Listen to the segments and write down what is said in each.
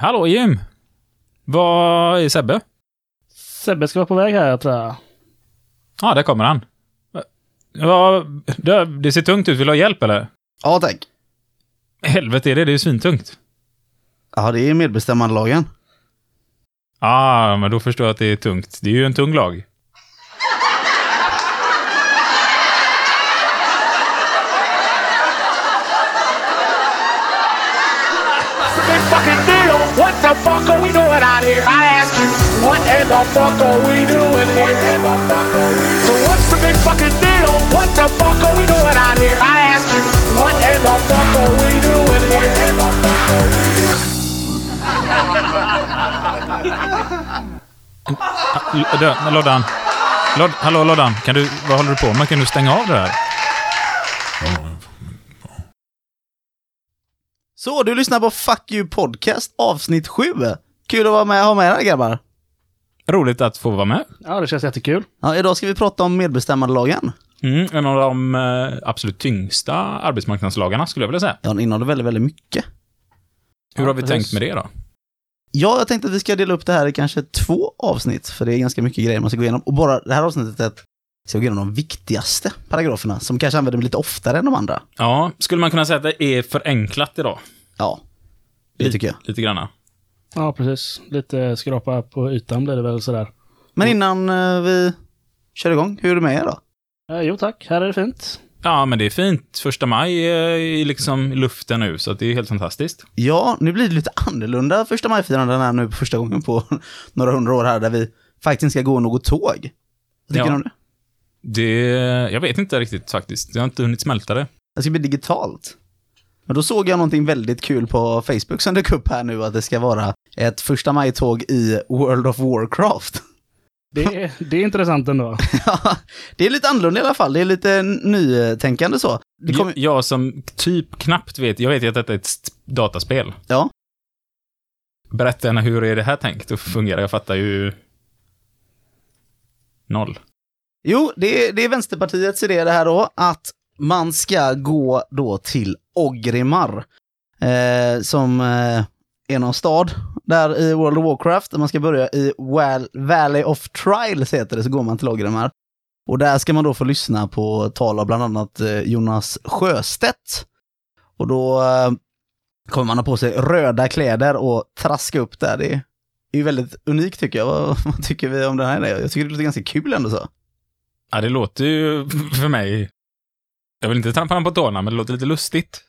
Hallå Jim! Vad är Sebbe? Sebbe ska vara på väg här, tror jag. Ja, där kommer han. Ja, det ser tungt ut. Vill du ha hjälp, eller? Ja, tack. Helvete är det. Det är ju svintungt. Ja, det är medbestämmandelagen. Ja, men då förstår jag att det är tungt. Det är ju en tung lag. Loddan. Hallå Loddan, vad håller du på med? Kan du stänga av det här? Så, du lyssnar på Fuck You Podcast, avsnitt 7. Kul att vara med och ha med er, grabbar. Roligt att få vara med. Ja, det känns jättekul. Ja, idag ska vi prata om medbestämmandelagen. En av de absolut tyngsta arbetsmarknadslagarna, skulle jag vilja säga. Ja, den innehåller väldigt, väldigt mycket. Hur har vi tänkt med det då? Ja, jag tänkte att vi ska dela upp det här i kanske 2 avsnitt. För det är ganska mycket grejer man ska gå igenom. Och bara det här avsnittet är att vi ska gå igenom de viktigaste paragraferna. Som kanske använder lite oftare än de andra. Ja, skulle man kunna säga att det är förenklat idag? Ja, det tycker jag. Lite granna. Ja, precis. Lite skrapa på ytan blir det väl sådär. Men innan vi kör igång, hur är det med er då? Jo tack, här är det fint. Ja, men det är fint. 1 maj är liksom i luften nu, så det är helt fantastiskt. Ja, nu blir det lite annorlunda 1 maj-firanden här nu, första gången på några 100 år här, där vi faktiskt ska gå något tåg. Vad tycker du om det? Jag vet inte riktigt faktiskt. Jag har inte hunnit smälta det. Det ska bli digitalt. Men då såg jag någonting väldigt kul på Facebook som dök upp här nu, att det ska vara ett 1 maj-tåg i World of Warcraft. Det är intressant ändå. Ja, det är lite annorlunda i alla fall. Det är lite nytänkande så. Jag som typ knappt vet. Jag vet ju att detta är ett dataspel. Ja. Berätta gärna, hur är det här tänkt att fungera? Jag fattar ju noll. Jo, det är Vänsterpartiets idé det här då, att man ska gå då till Ogrimmar, som är någon stad där i World of Warcraft. Man ska börja i Valley of Trial, heter det, så går man till Ogrimmar. Och där ska man då få lyssna på tal av bland annat Jonas Sjöstedt. Och då kommer man ha på sig röda kläder och traska upp där. Det är ju väldigt unikt, tycker jag. Vad tycker vi om det här? Jag tycker det låter ganska kul ändå så. Ja, det låter ju för mig... Jag vill inte trampa han på tårna, men det låter lite lustigt.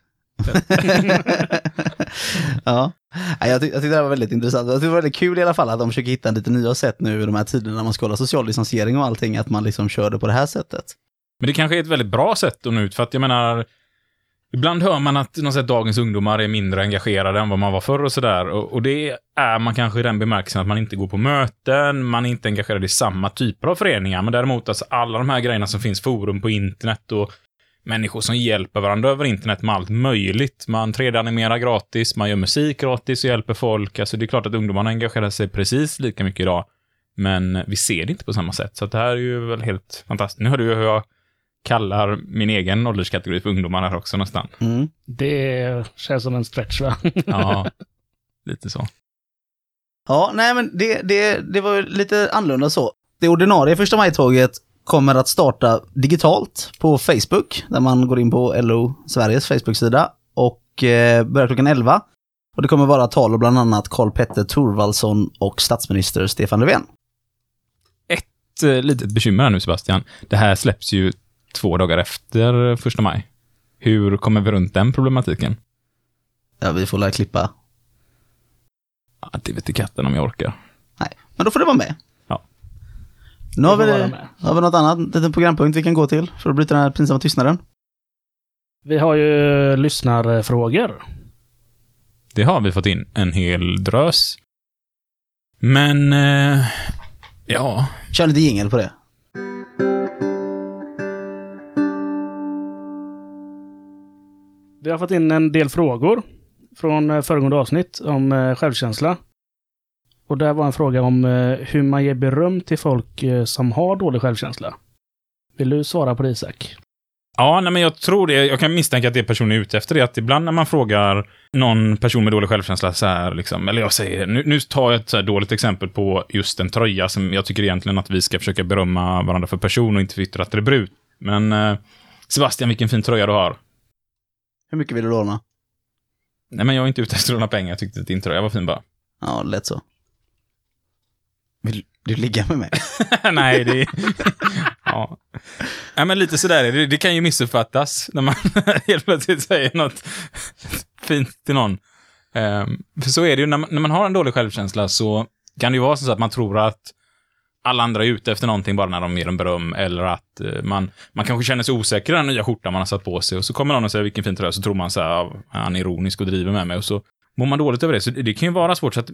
Ja, jag tyckte det var väldigt intressant. Jag tyckte det var väldigt kul i alla fall att de försöker hitta lite nya sätt nu i de här tiderna när man ska hålla social distansering och allting, att man liksom kör det på det här sättet. Men det kanske är ett väldigt bra sätt att nå ut, för att jag menar, ibland hör man att någon sätt, dagens ungdomar är mindre engagerade än vad man var förr och sådär, och det är man kanske i den bemärkelsen att man inte går på möten, man är inte engagerad i samma typer av föreningar, men däremot alltså alla de här grejerna som finns, forum på internet och människor som hjälper varandra över internet med allt möjligt. Man 3D-animerar gratis, man gör musik gratis och hjälper folk. Alltså det är klart att ungdomarna engagerar sig precis lika mycket idag. Men vi ser det inte på samma sätt. Så det här är ju väl helt fantastiskt. Nu hör du ju hur jag kallar min egen ålderskategori för ungdomar här också nästan. Mm. Det känns som en stretch, va? Ja, lite så. Ja, nej men det var ju lite annorlunda så. Det ordinarie 1 maj-tåget kommer att starta digitalt på Facebook, där man går in på LO Sveriges Facebook-sida och börjar klockan 11. Och det kommer vara tal och bland annat Karl-Petter Thorvaldsson och statsminister Stefan Löfven. Ett litet bekymmer nu, Sebastian. Det här släpps ju 2 dagar efter 1 maj. Hur kommer vi runt den problematiken? Ja, vi får lära klippa. Ja, det vet i katten om jag orkar. Nej, men då får du vara med. Nu har vi något annat, liten programpunkt vi kan gå till för att bryta den här pinsamma tystnaden. Vi har ju lyssnarfrågor. Det har vi fått in en hel drös. Men, ja. Kör lite jingel på det. Vi har fått in en del frågor från föregående avsnitt om självkänsla. Och där var en fråga om hur man ger beröm till folk som har dålig självkänsla. Vill du svara på det, Isak? Ja, nej, men jag tror det. Jag kan misstänka att det är personer ute efter det. Att ibland när man frågar någon person med dålig självkänsla så här, liksom, eller jag säger, nu tar jag ett så här dåligt exempel på just en tröja som jag tycker egentligen att vi ska försöka berömma varandra för person och inte för yttrat attribut. Men Sebastian, vilken fin tröja du har. Hur mycket vill du låna? Nej, men jag är inte ute efter att låna pengar. Jag tyckte att din tröja var fin bara. Ja, lätt så. Vill du ligga med mig? Nej, det är... Ja. Nej, men lite sådär. Det kan ju missuppfattas när man helt plötsligt säger något fint till någon. För så är det ju. När man har en dålig självkänsla så kan det ju vara så att man tror att alla andra är ute efter någonting bara när de ger en beröm. Eller att man kanske känner sig osäker i den nya skjortan man har satt på sig. Och så kommer någon och säger vilken fin tröja. Så tror man så här, han är ironisk och driver med mig. Och så mår man dåligt över det. Så det kan ju vara svårt. Så att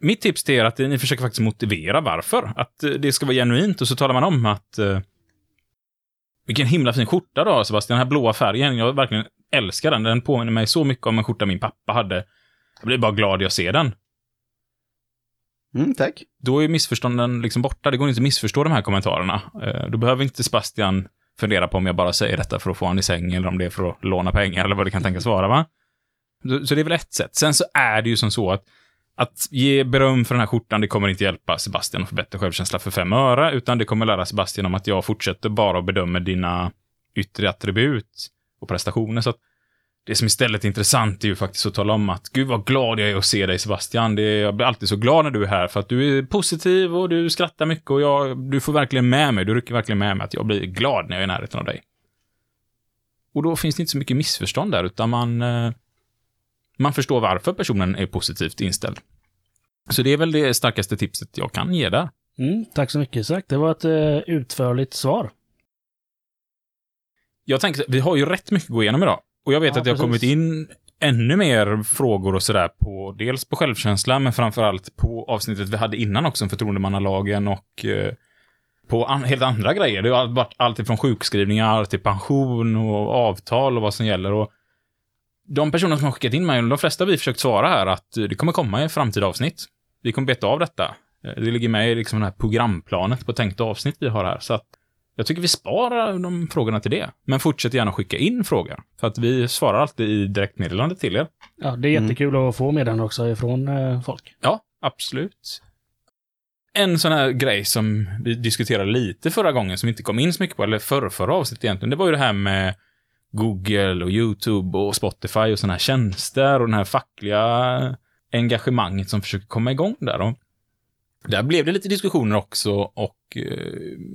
mitt tips till er är att ni försöker faktiskt motivera varför. Att det ska vara genuint. Och så talar man om att vilken himla fin skjorta då, Sebastian. Den här blåa färgen. Jag verkligen älskar den. Den påminner mig så mycket om en skjorta min pappa hade. Jag blir bara glad jag ser den. Mm, tack. Då är missförstånden liksom borta. Det går inte att missförstå de här kommentarerna. Då behöver inte Sebastian fundera på om jag bara säger detta för att få han i säng eller om det är för att låna pengar eller vad det kan tänkas vara, va? Så det är väl ett sätt. Sen så är det ju som så att ge beröm för den här skjortan, det kommer inte hjälpa Sebastian att få bättre självkänsla för 5 öre, utan det kommer lära Sebastian om att jag fortsätter bara och bedömer dina yttre attribut och prestationer. Så att det som istället är intressant är ju faktiskt att tala om att gud vad glad jag är att se dig, Sebastian. Jag blir alltid så glad när du är här för att du är positiv och du skrattar mycket och du får verkligen med mig. Du rycker verkligen med mig att jag blir glad när jag är i närheten av dig. Och då finns det inte så mycket missförstånd där, utan man förstår varför personen är positivt inställd. Så det är väl det starkaste tipset jag kan ge där. Mm, tack så mycket, Isak. Det var ett utförligt svar. Jag tänker, vi har ju rätt mycket att gå igenom idag. Och jag vet att det har kommit in ännu mer frågor och sådär på, dels på självkänsla, men framförallt på avsnittet vi hade innan också om förtroendemannalagen och på helt andra grejer. Det har varit allt från sjukskrivningar till pension och avtal och vad som gäller. Och de personer som har skickat in mig, de flesta har vi försökt svara här att det kommer komma i framtida avsnitt. Vi kommer beta av detta. Det ligger med i liksom det här programplanet på tänkta avsnitt vi har här. Så att jag tycker vi sparar de frågorna till det. Men fortsätt gärna skicka in frågor. För att vi svarar alltid i direktmeddelande till er. Ja, det är jättekul att få med den också ifrån folk. Ja, absolut. En sån här grej som vi diskuterade lite förra gången som vi inte kom in så mycket på, eller förra avsnitt egentligen, det var ju det här med Google och YouTube och Spotify och såna här tjänster och den här fackliga engagemanget som försöker komma igång där. Och där blev det lite diskussioner också och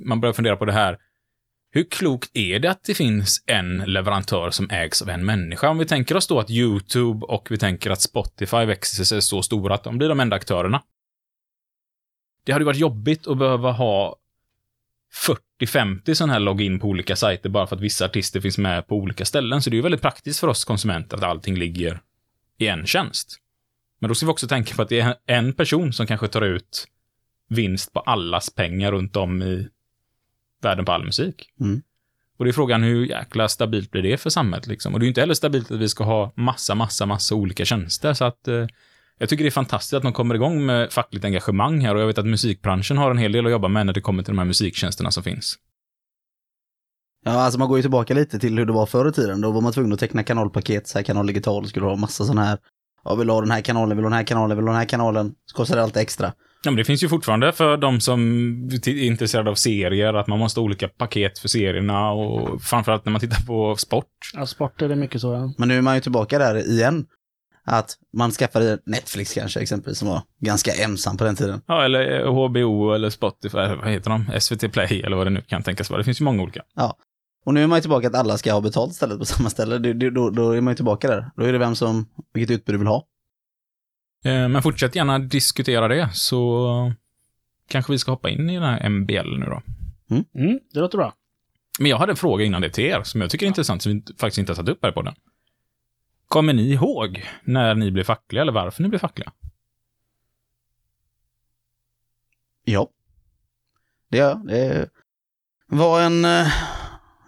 man började fundera på det här. Hur klokt är det att det finns en leverantör som ägs av en människa? Om vi tänker oss då att YouTube och vi tänker att Spotify växer sig så stora att de blir de enda aktörerna. Det hade ju varit jobbigt att behöva ha 40-50 sån här login på olika sajter bara för att vissa artister finns med på olika ställen. Så det är ju väldigt praktiskt för oss konsumenter att allting ligger i en tjänst. Men då ska vi också tänka på att det är en person som kanske tar ut vinst på allas pengar runt om i världen på all musik. Mm. Och det är frågan hur jäkla stabilt blir det för samhället liksom. Och det är ju inte heller stabilt att vi ska ha massa olika tjänster. Så att jag tycker det är fantastiskt att man kommer igång med fackligt engagemang här, och jag vet att musikbranschen har en hel del att jobba med när det kommer till de här musiktjänsterna som finns. Ja, alltså man går ju tillbaka lite till hur det var förr i tiden. Då var man tvungen att teckna kanalpaket, så här Kanal Digital skulle ha massa sån här. Ja, vill ha den här kanalen, vill ha den här kanalen, vill ha den här kanalen. Så kostar det allt extra. Ja, men det finns ju fortfarande för de som är intresserade av serier att man måste ha olika paket för serierna, och framförallt när man tittar på sport. Ja, sport är det mycket så, ja. Men nu är man ju tillbaka där igen. Att man skaffade Netflix kanske exempelvis, som var ganska ensam på den tiden. Ja, eller HBO eller Spotify, vad heter de? SVT Play eller vad det nu kan tänkas vara. Det finns ju många olika. Ja, och nu är man ju tillbaka att alla ska ha betalt stället på samma ställe. Då är man ju tillbaka där. Då är det vem som, vilket utbud du vill ha. Men fortsätt gärna diskutera det, så kanske vi ska hoppa in i den här MBL nu då. Mm. Mm, det låter bra. Men jag hade en fråga innan det till er som jag tycker är intressant, som vi faktiskt inte har satt upp här på den. Kommer ni ihåg när ni blev fackliga eller varför ni blev fackliga? Ja. Det var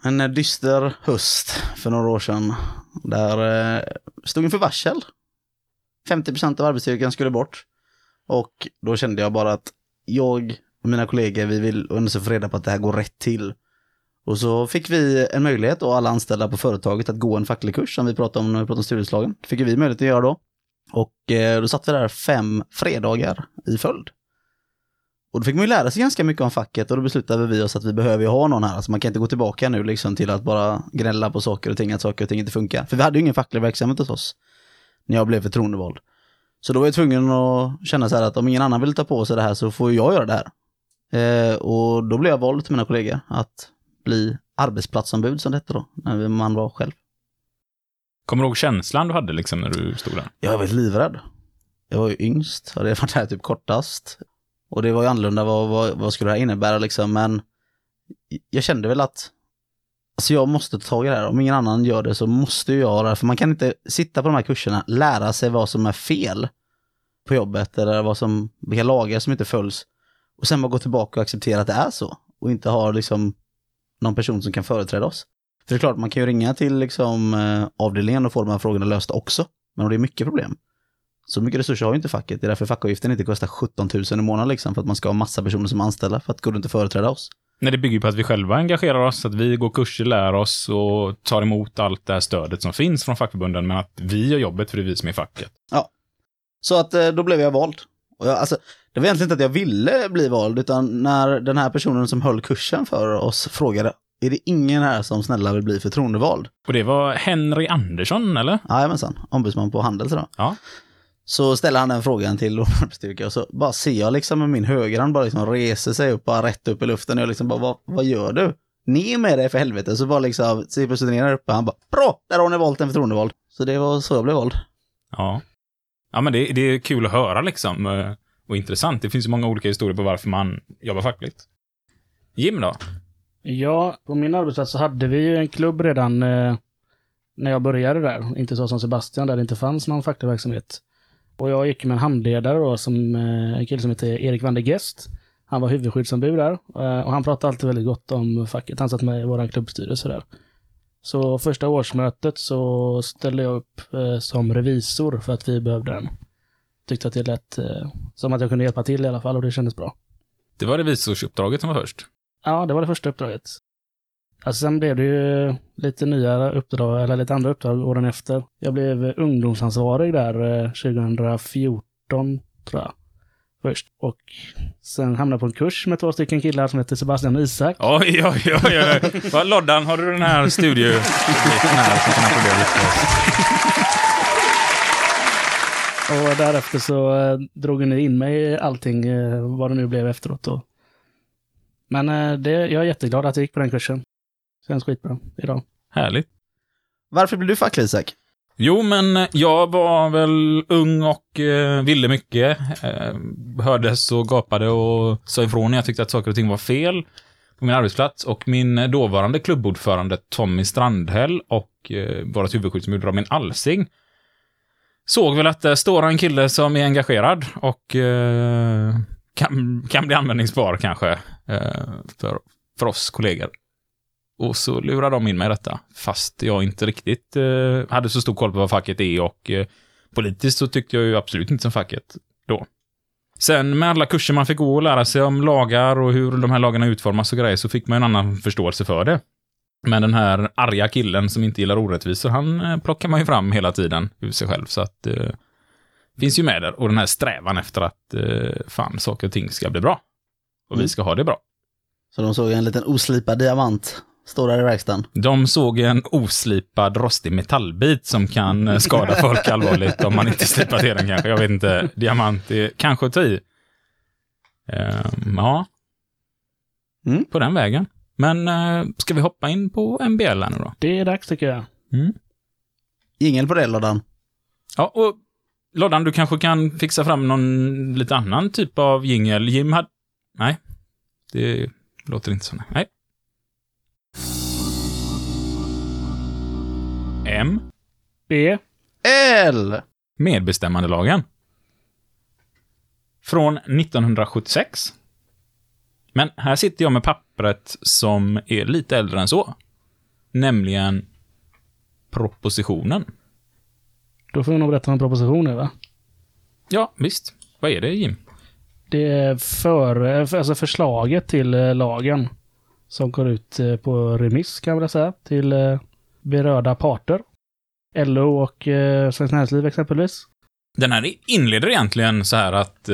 en dyster höst för några år sedan. Där stod inför varsel. 50% av arbetsstyrkan skulle bort. Och då kände jag bara att jag och mina kollegor, vi vill undersöka reda på att det här går rätt till. Och så fick vi en möjlighet och alla anställda på företaget att gå en facklig kurs som vi pratade om när vi pratade om studieslagen. Det fick vi möjlighet att göra då. Och då satt vi där 5 fredagar i följd. Och då fick man ju lära sig ganska mycket om facket, och då beslutade vi oss att vi behöver ha någon här. Alltså man kan inte gå tillbaka nu liksom till att bara gnälla på saker och ting, att saker och ting inte funkar. För vi hade ju ingen facklig verksamhet hos oss när jag blev förtroendevald. Så då var jag tvungen att känna så här att om ingen annan vill ta på sig det här så får jag göra det här. Och då blev jag vald till mina kollegor att bli arbetsplatsombud som det hette då, när man var själv. Kommer du ihåg känslan du hade liksom när du stod där? Jag var väldigt livrädd. Jag var ju yngst, och det var där typ kortast. Och det var ju annorlunda, vad skulle det här innebära liksom, men jag kände väl att alltså jag måste ta tag i det här, om ingen annan gör det så måste jag göra det, för man kan inte sitta på de här kurserna, lära sig vad som är fel på jobbet eller vad som, vilka lagar som inte följs, och sen bara gå tillbaka och acceptera att det är så och inte ha liksom någon person som kan företräda oss. För det är klart, man kan ju ringa till liksom avdelningen och få de här frågorna lösta också, men det är mycket problem. Så mycket resurser har ju inte facket. Det är därför fackavgiften inte kostar 17 000 i månaden liksom, för att man ska ha massa personer som anställer för att kunna inte företräda oss. Nej, det bygger på att vi själva engagerar oss, att vi går kurser, lär oss och tar emot allt det här stödet som finns från fackförbunden, men att vi gör jobbet för det är vi som är facket. Ja, så att då blev jag vald. Och jag, alltså, det var egentligen inte att jag ville bli vald, utan när den här personen som höll kursen för oss frågade, är det ingen här som snälla vill bli förtroendevald? Och det var Henry Andersson, eller? Jajamensan, ombudsman på Handels då. Ja. Så ställer han den frågan till och så bara ser jag liksom med min högerhand bara liksom reser sig upp, bara rätt upp i luften, och jag liksom bara, vad gör du? Ni med dig för helvete. Så bara liksom ser personen ner uppe, han bara, bra, där har ni valt en förtroendevald. Så det var så jag blev vald. Ja, ja, men det är kul att höra liksom, och intressant. Det finns ju många olika historier på varför man jobbar fackligt. Jim då? Ja, på min arbetsplats så hade vi ju en klubb redan när jag började där, inte så som Sebastian där det inte fanns någon facklig verksamhet. Och jag gick med en handledare då, som en kille som heter Erik Wandergest. Han var huvudskyddsombud där. Och han pratade alltid väldigt gott om facket. Han satt med i vår klubbstyrelse där. Så första årsmötet så ställde jag upp som revisor för att vi behövde den. Tyckte att det lät som att jag kunde hjälpa till i alla fall, och det kändes bra. Det var revisorsuppdraget som var först? Ja, det var det första uppdraget. Alltså sen blev det ju lite nya uppdrag, eller lite andra uppdrag åren efter. Jag blev ungdomsansvarig där 2014 tror jag först. Och sen hamnade på en kurs med 2 stycken killar som heter Sebastian och Isak. Oj. Vad, Loddan, har du den här studio? Och därefter så drog ni in mig i allting vad det nu blev efteråt då. Men jag är jätteglad att jag gick på den kursen. Känns skitbra idag. Härligt. Varför blev du facklig, Isak? Jo, men jag var väl ung och ville mycket. Hördes och gapade och sa ifrån när jag tyckte att saker och ting var fel på min arbetsplats. Och min dåvarande klubbordförande Tommy Strandhäll och vårt huvudskyddsombud Robin Alsing såg väl att det står en kille som är engagerad och kan bli användningsbar kanske för oss kollegor. Och så lurade de in mig i detta, fast jag inte riktigt hade så stor koll på vad facket är, och politiskt så tyckte jag ju absolut inte som facket då. Sen med alla kurser man fick gå och lära sig om lagar och hur de här lagarna utformas och grejer, så fick man en annan förståelse för det. Men den här arga killen som inte gillar orättvisor, han plockar man ju fram hela tiden ur sig själv, så att finns ju med där. Och den här strävan efter att fan, saker och ting ska bli bra. Och vi ska ha det bra. Så de såg en liten oslipad diamant stå där i verkstaden? De såg en oslipad rostig metallbit som kan skada folk allvarligt om man inte slipar till den kanske. Jag vet inte. Diamant är kanske ty. Ja. Mm. På den vägen. Men ska vi hoppa in på MBL här nu då? Det är dags tycker jag. Mm. Ingen på det, Loddan. Ja, och Loddan, du kanske kan fixa fram någon lite annan typ av jingle. Jim hade... Nej, det låter inte så. Nej. M. B. L. Medbestämmandelagen. Från 1976. Men här sitter jag med pappret som är lite äldre än så. Nämligen propositionen. Då får vi nog berätta om propositionen, va? Ja, visst. Vad är det, Jim? Det är alltså förslaget till lagen som går ut på remiss kan man säga till berörda parter. LO och Svenskt Näringsliv exempelvis. Den här inleder egentligen så här att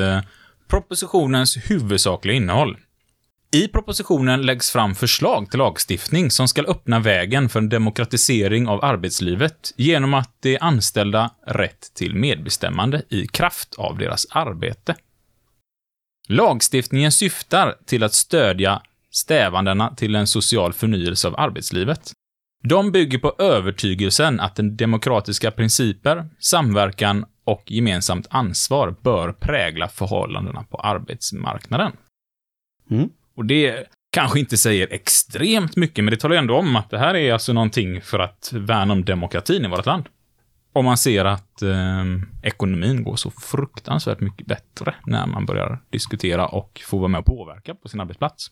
propositionens huvudsakliga innehåll. I propositionen läggs fram förslag till lagstiftning som ska öppna vägen för en demokratisering av arbetslivet genom att de anställda rätt till medbestämmande i kraft av deras arbete. Lagstiftningen syftar till att stödja strävandena till en social förnyelse av arbetslivet. De bygger på övertygelsen att den demokratiska principer, samverkan och gemensamt ansvar bör prägla förhållandena på arbetsmarknaden. Mm. Och det kanske inte säger extremt mycket, men det talar ändå om att det här är alltså någonting för att värna om demokratin i vårt land. Om man ser att ekonomin går så fruktansvärt mycket bättre när man börjar diskutera och få vara med och påverka på sin arbetsplats.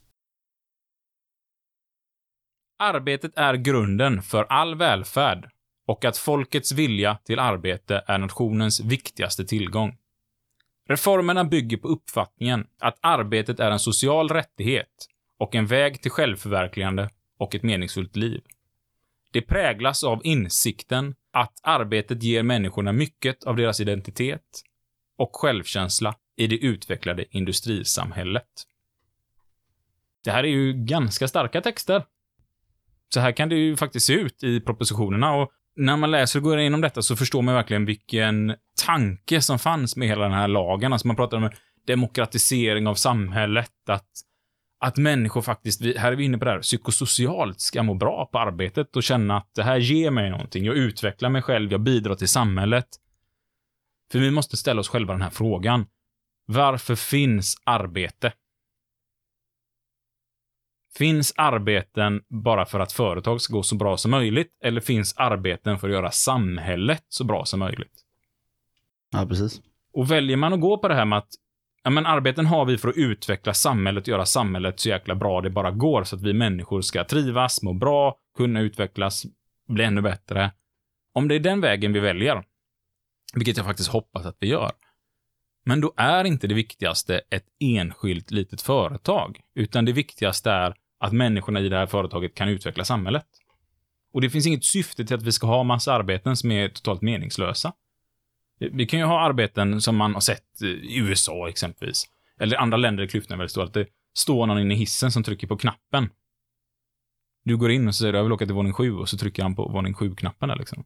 Arbetet är grunden för all välfärd och att folkets vilja till arbete är nationens viktigaste tillgång. Reformerna bygger på uppfattningen att arbetet är en social rättighet och en väg till självförverkligande och ett meningsfullt liv. Det präglas av insikten att arbetet ger människorna mycket av deras identitet och självkänsla i det utvecklade industrisamhället. Det här är ju ganska starka texter. Så här kan det ju faktiskt se ut i propositionerna, och när man läser och går igenom detta så förstår man verkligen vilken tanke som fanns med hela den här lagen. Alltså man pratar om demokratisering av samhället, att människor faktiskt, här är vi inne på det här, psykosocialt ska må bra på arbetet och känna att det här ger mig någonting, jag utvecklar mig själv, jag bidrar till samhället. För vi måste ställa oss själva den här frågan: varför finns arbete? Finns arbeten bara för att företag ska gå så bra som möjligt, eller finns arbeten för att göra samhället så bra som möjligt? Ja, precis. Och väljer man att gå på det här med att ja, men arbeten har vi för att utveckla samhället, göra samhället så jäkla bra det bara går, så att vi människor ska trivas, må bra, kunna utvecklas, bli ännu bättre. Om det är den vägen vi väljer, vilket jag faktiskt hoppas att vi gör, men då är inte det viktigaste ett enskilt litet företag, utan det viktigaste är att människorna i det här företaget kan utveckla samhället. Och det finns inget syfte till att vi ska ha massa arbeten som är totalt meningslösa. Vi kan ju ha arbeten som man har sett i USA exempelvis, eller andra länder i klyftan väldigt stora, att det står någon inne i hissen som trycker på knappen. Du går in och säger jag vill åka till våning 7, och så trycker han på våning 7-knappen. Liksom.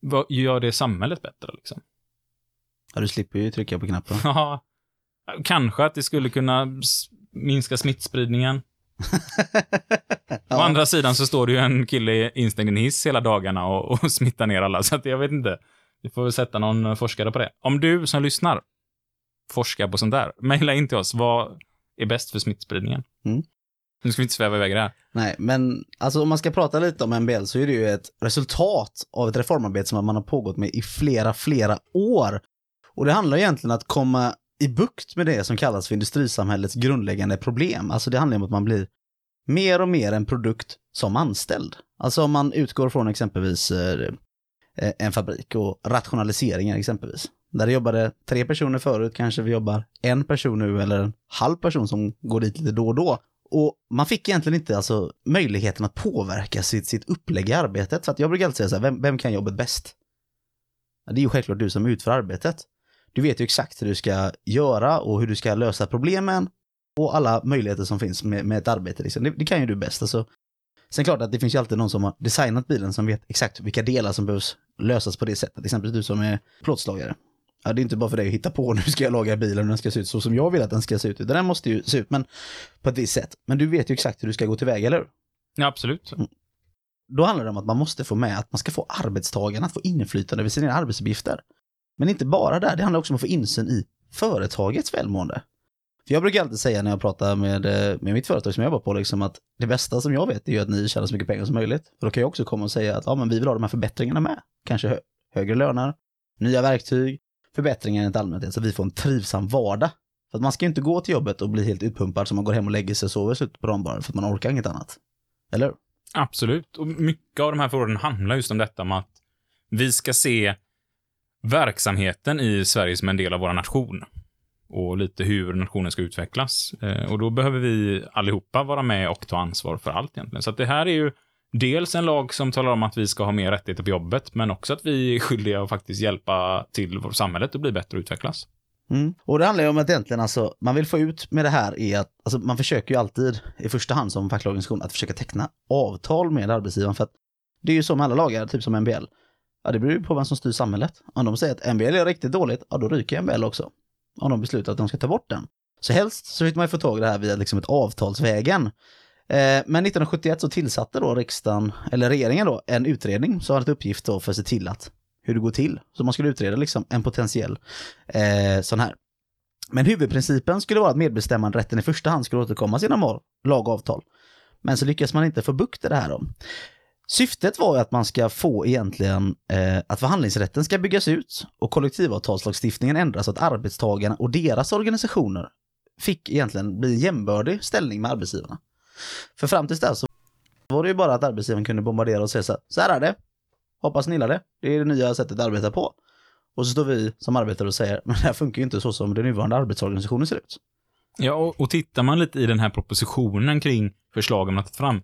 Vad gör det samhället bättre liksom? Ja, du slipper ju trycka på knappen. Ja, kanske att det skulle kunna minska smittspridningen. Ja. Å andra sidan så står det ju en kille instängd i en hiss hela dagarna och smittar ner alla. Så att jag vet inte. Vi får väl sätta någon forskare på det. Om du som lyssnar forskar på sånt där, mejla in till oss. Vad är bäst för smittspridningen? Mm. Nu ska vi inte sväva iväg det här. Nej, men alltså, om man ska prata lite om MBL så är det ju ett resultat av ett reformarbete som man har pågått med i flera år. Och det handlar egentligen om att komma i bukt med det som kallas för industrisamhällets grundläggande problem. Alltså det handlar om att man blir mer och mer en produkt som anställd. Alltså om man utgår från exempelvis en fabrik och rationaliseringar exempelvis. Där det jobbade 3 personer förut, kanske vi jobbar 1 person nu eller en halv person som går dit lite då och då. Och man fick egentligen inte alltså möjligheten att påverka sitt upplägg i arbetet. Så att jag brukar alltid säga så här, vem kan jobbet bäst? Det är ju självklart du som utför arbetet. Du vet ju exakt hur du ska göra och hur du ska lösa problemen och alla möjligheter som finns med ett arbete. Liksom. Det kan ju du bäst. Alltså. Sen klart att det finns ju alltid någon som har designat bilen som vet exakt vilka delar som behövs lösas på det sättet. Exempelvis du som är plåtslagare. Ja, det är inte bara för dig att hitta på nu ska jag laga bilen och den ska se ut så som jag vill att den ska se ut. Den måste ju se ut men på ett visst sätt. Men du vet ju exakt hur du ska gå tillväga, eller hur? Ja, absolut. Mm. Då handlar det om att man måste få med att man ska få arbetstagarna att få inflytande över sina arbetsuppgifter. Men inte bara där, det handlar också om att få insyn i företagets välmående. För jag brukar alltid säga när jag pratar med mitt företag som jag jobbar på liksom, att det bästa som jag vet är att ni tjänar så mycket pengar som möjligt. För då kan jag också komma och säga att ja, men vi vill ha de här förbättringarna med. Kanske högre löner, nya verktyg, förbättringar i ett allmänhet så vi får en trivsam vardag. För att man ska ju inte gå till jobbet och bli helt utpumpad så man går hem och lägger sig och sover slut på dagen bara för att man orkar inget annat. Eller? Absolut, och mycket av de här förorden handlar just om detta med att vi ska se verksamheten i Sverige som en del av vår nation. och lite hur nationen ska utvecklas. Och då behöver vi allihopa vara med och ta ansvar för allt egentligen. Så att det här är ju dels en lag som talar om att vi ska ha mer rättigheter på jobbet, men också att vi är skyldiga att faktiskt hjälpa till vårt samhället att bli bättre och utvecklas. Mm. Och det handlar ju om att egentligen, alltså, man vill få ut med det här är att, alltså, man försöker ju alltid i första hand som facklig organisation att försöka teckna avtal med arbetsgivaren, för att det är ju som alla lagar, typ som MBL. Ja, det beror ju på vem som styr samhället. Om de säger att MBL är riktigt dåligt, ja då ryker MBL också. Om de beslutar att de ska ta bort den. Så helst så vill man ju få tag i det här via liksom ett avtalsvägen. Men 1971 så tillsatte då riksdagen, eller regeringen då, en utredning som hade ett uppgift då för att se till att hur det går till. Så man skulle utreda liksom en potentiell sån här. Men huvudprincipen skulle vara att medbestämmanderätten i första hand skulle återkomma genom lagavtal. Men så lyckas man inte få bukt i det här då. Syftet var att man ska få egentligen att förhandlingsrätten ska byggas ut och kollektivavtalslagstiftningen ändras så att arbetstagarna och deras organisationer fick egentligen bli en jämbördig ställning med arbetsgivarna. För fram tills dess så var det ju bara att arbetsgivaren kunde bombardera och säga så här är det, hoppas ni gillar det, det är det nya sättet att arbeta på. Och så står vi som arbetare och säger, men det här funkar ju inte så som den nuvarande arbetsorganisationen ser ut. Ja, och tittar man lite i den här propositionen kring förslagen man har tagit fram,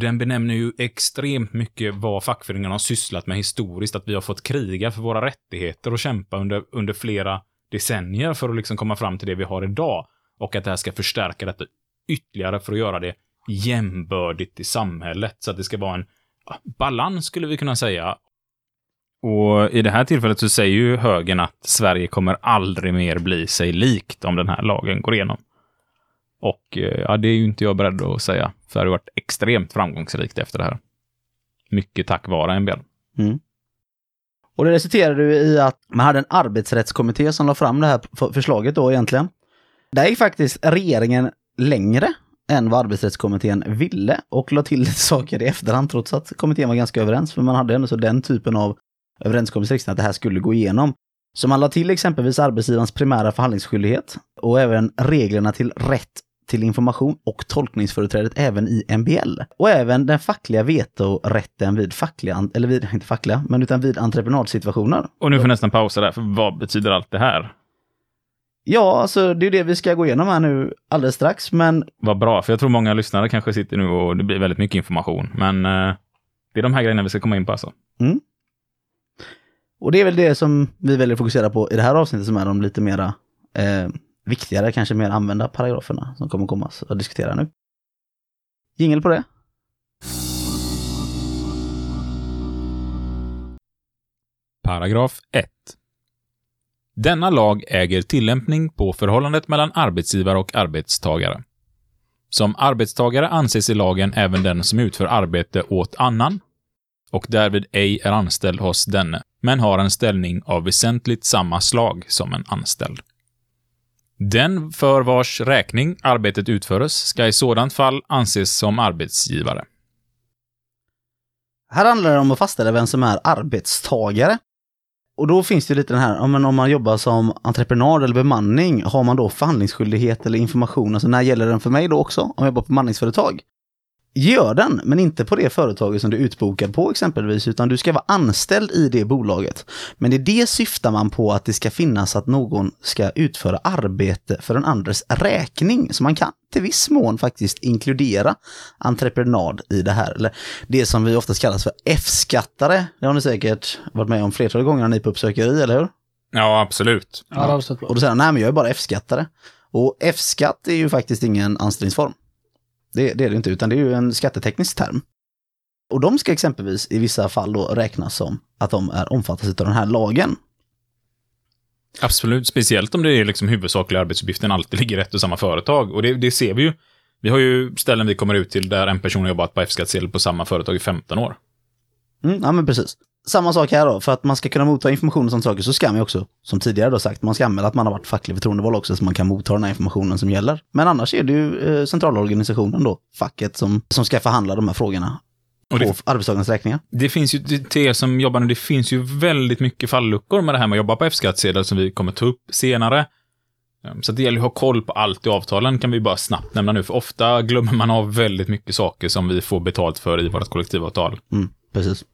den benämner ju extremt mycket vad fackföreningarna har sysslat med historiskt, att vi har fått kriga för våra rättigheter och kämpa under flera decennier för att liksom komma fram till det vi har idag, och att det här ska förstärka detta ytterligare för att göra det jämbördigt i samhället, så att det ska vara en balans skulle vi kunna säga. Och i det här tillfället så säger ju högern att Sverige kommer aldrig mer bli sig likt om den här lagen går igenom. Och ja, det är ju inte jag beredd att säga. För det har varit extremt framgångsrikt efter det här. Mycket tack vare MBL. Mm. Och det resulterade ju i att man hade en arbetsrättskommitté som la fram det här förslaget då egentligen. Där gick faktiskt regeringen längre än vad arbetsrättskommittén ville och la till lite saker i efterhand, trots att kommittén var ganska överens, för man hade ändå så den typen av överenskommelse att det här skulle gå igenom. Så man la till exempelvis arbetsgivarens primära förhandlingsskyldighet och även reglerna till rätt till information och tolkningsföreträdet även i MBL. Och även den fackliga vetorätten vid fackliga, eller vid, inte fackliga, men utan vid entreprenadsituationer. Och nu får nästan pausa där, för vad betyder allt det här? Ja, alltså det är det vi ska gå igenom här nu alldeles strax, men... Vad bra, för jag tror många lyssnare kanske sitter nu och det blir väldigt mycket information, men det är de här grejerna vi ska komma in på alltså. Mm. Och det är väl det som vi väljer att fokusera på i det här avsnittet, som är de lite mera viktigare, kanske mer använda paragraferna som kommer att komma att diskutera nu. Jingle på det. Paragraf 1. Denna lag äger tillämpning på förhållandet mellan arbetsgivare och arbetstagare. Som arbetstagare anses i lagen även den som utför arbete åt annan och därvid ej är anställd hos denne, men har en ställning av väsentligt samma slag som en anställd. Den för vars räkning arbetet utförs ska i sådant fall anses som arbetsgivare. Här handlar det om att fastställa vem som är arbetstagare. Och då finns det lite den här, om man jobbar som entreprenad eller bemanning, har man då förhandlingsskyldighet eller information? Alltså när gäller den för mig då också, om jag jobbar på bemanningsföretag? Gör den, men inte på det företaget som du är utbokad på exempelvis, utan du ska vara anställd i det bolaget. Men i det syftar man på att det ska finnas att någon ska utföra arbete för en andres räkning. Så man kan till viss mån faktiskt inkludera entreprenad i det här. Eller det som vi ofta kallas för F-skattare. Det har ni säkert varit med om flertal gånger när ni på uppsökeri, eller hur? Ja, absolut. Ja. Och då säger de, nej men jag är bara F-skattare. Och F-skatt är ju faktiskt ingen anställningsform. Det är det inte, utan det är ju en skatteteknisk term. Och de ska exempelvis i vissa fall då räknas som att de är omfattas av den här lagen. Absolut, speciellt om det är liksom huvudsakliga arbetsuppgiften alltid ligger rätt och samma företag. Och det ser vi ju. Vi har ju ställen vi kommer ut till där en person har jobbat på F-skattsedel på samma företag i 15 år. Mm, ja, men precis. Samma sak här då, för att man ska kunna motta information och sånt saker så ska man ju också, som tidigare då sagt, man ska anmäla att man har varit facklig förtroendevald också, så man kan motta den här informationen som gäller. Men annars är det ju centralorganisationen då, facket, som ska förhandla de här frågorna och på arbetstagarnas räkningar. Det finns ju, till er som jobbar nu, det finns ju väldigt mycket falluckor med det här med att jobba på F-skattsedel som vi kommer ta upp senare. Så det gäller att ha koll på allt i avtalen, kan vi bara snabbt nämna nu, för ofta glömmer man av väldigt mycket saker som vi får betalt för i vårt kollektivavtal. Mm, precis.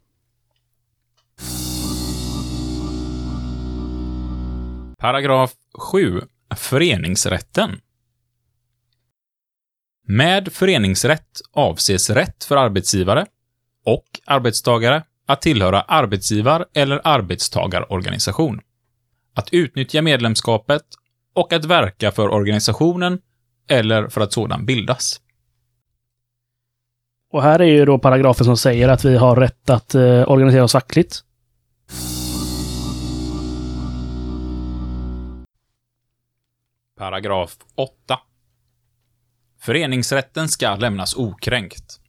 Paragraf 7 föreningsrätten. Med föreningsrätt avses rätt för arbetsgivare och arbetstagare att tillhöra arbetsgivar- eller arbetstagarorganisation, att utnyttja medlemskapet och att verka för organisationen eller för att sådan bildas. Och här är ju då paragrafen som säger att vi har rätt att organisera oss fackligt. Paragraf 8. Föreningsrätten ska lämnas okränkt.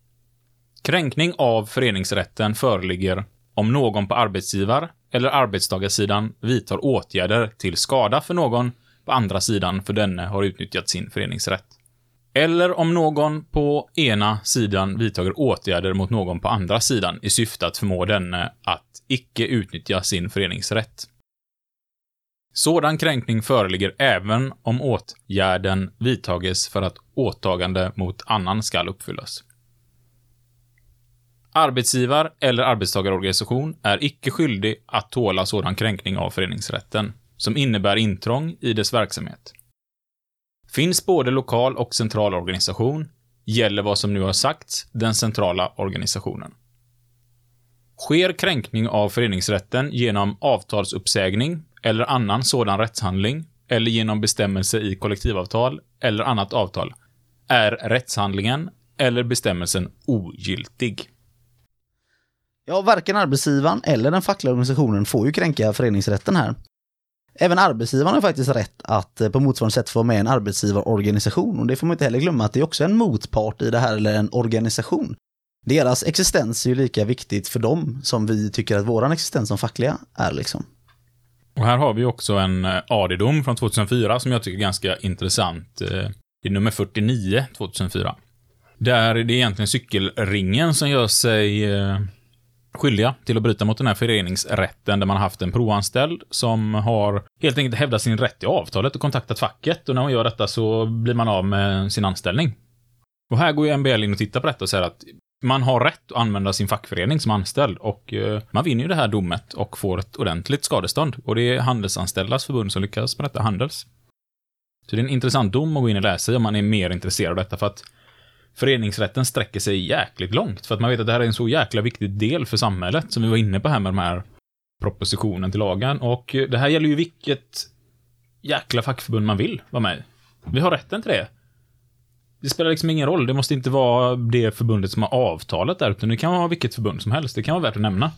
Kränkning av föreningsrätten föreligger om någon på arbetsgivar- eller arbetstagarsidan vidtar åtgärder till skada för någon på andra sidan för denne har utnyttjat sin föreningsrätt. Eller om någon på ena sidan vidtar åtgärder mot någon på andra sidan i syfte att förmå denne att icke utnyttja sin föreningsrätt. Sådan kränkning föreligger även om åtgärden vidtages för att åtagande mot annan ska uppfyllas. Arbetsgivar- eller arbetstagarorganisation är icke skyldig att tåla sådan kränkning av föreningsrätten som innebär intrång i dess verksamhet. Finns både lokal och central organisation gäller vad som nu har sagts den centrala organisationen. Sker kränkning av föreningsrätten genom avtalsuppsägning eller annan sådan rättshandling eller genom bestämmelse i kollektivavtal eller annat avtal är rättshandlingen eller bestämmelsen ogiltig. Ja, varken arbetsgivaren eller den fackliga organisationen får ju kränka föreningsrätten här. Även arbetsgivaren har faktiskt rätt att på motsvarande sätt få med en arbetsgivarorganisation, och det får man inte heller glömma att det är också en motpart i det här, eller en organisation. Deras existens är ju lika viktigt för dem som vi tycker att våran existens som fackliga är liksom. Och här har vi också en AD-dom från 2004 som jag tycker är ganska intressant. Det är nummer 49, 2004. Där det är egentligen cykelringen som gör sig skyldiga till att bryta mot den här föreningsrätten, där man har haft en provanställd som har helt enkelt hävdat sin rätt i avtalet och kontaktat facket, och när man gör detta så blir man av med sin anställning. Och här går ju MBL in och tittar på detta och säger att man har rätt att använda sin fackförening som anställd, och man vinner ju det här domet och får ett ordentligt skadestånd, och det är Handelsanställdas förbund som lyckas med detta, Handels. Så det är en intressant dom att gå in och läsa i om man är mer intresserad av detta, för att föreningsrätten sträcker sig jäkligt långt, för att man vet att det här är en så jäkla viktig del för samhället som vi var inne på här med de här propositionen till lagen, och det här gäller ju vilket jäkla fackförbund man vill vara med i. Vi har rätten till det. Det spelar liksom ingen roll, det måste inte vara det förbundet som har avtalat där, utan det kan vara vilket förbund som helst, det kan vara värt att nämna.